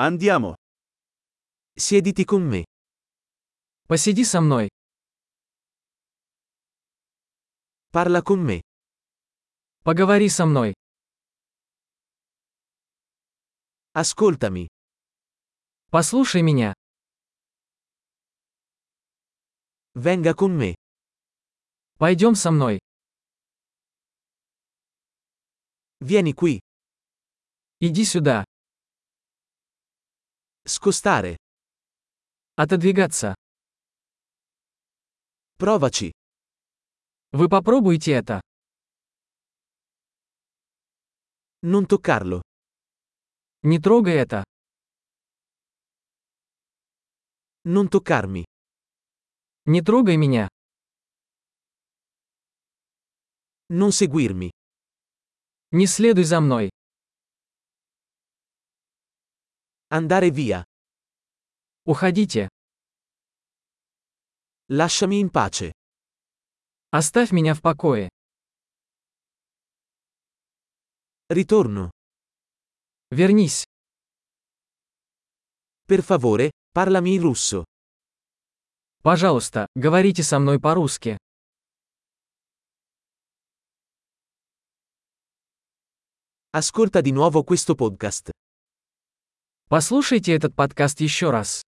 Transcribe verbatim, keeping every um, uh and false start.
Andiamo. Siediti con me. Посиди со мной. Parla con me. Поговори со мной. Ascoltami. Послушай меня. Venga con me. Пойдем со мной. Vieni qui. Иди сюда. Scostare. Отодвигаться. Provaci. Вы попробуйте это. Non toccarlo. Не трогай это. Non toccarmi. Не трогай меня. Non seguirmi. Не следуй за мной. Andare via. Уходите. Lasciami in pace. Оставь меня в покое. Ritorno. Вернись. Per favore, parlami in russo. Пожалуйста, говорите со мной по-русски. Ascolta di nuovo questo podcast. Послушайте этот подкаст еще раз.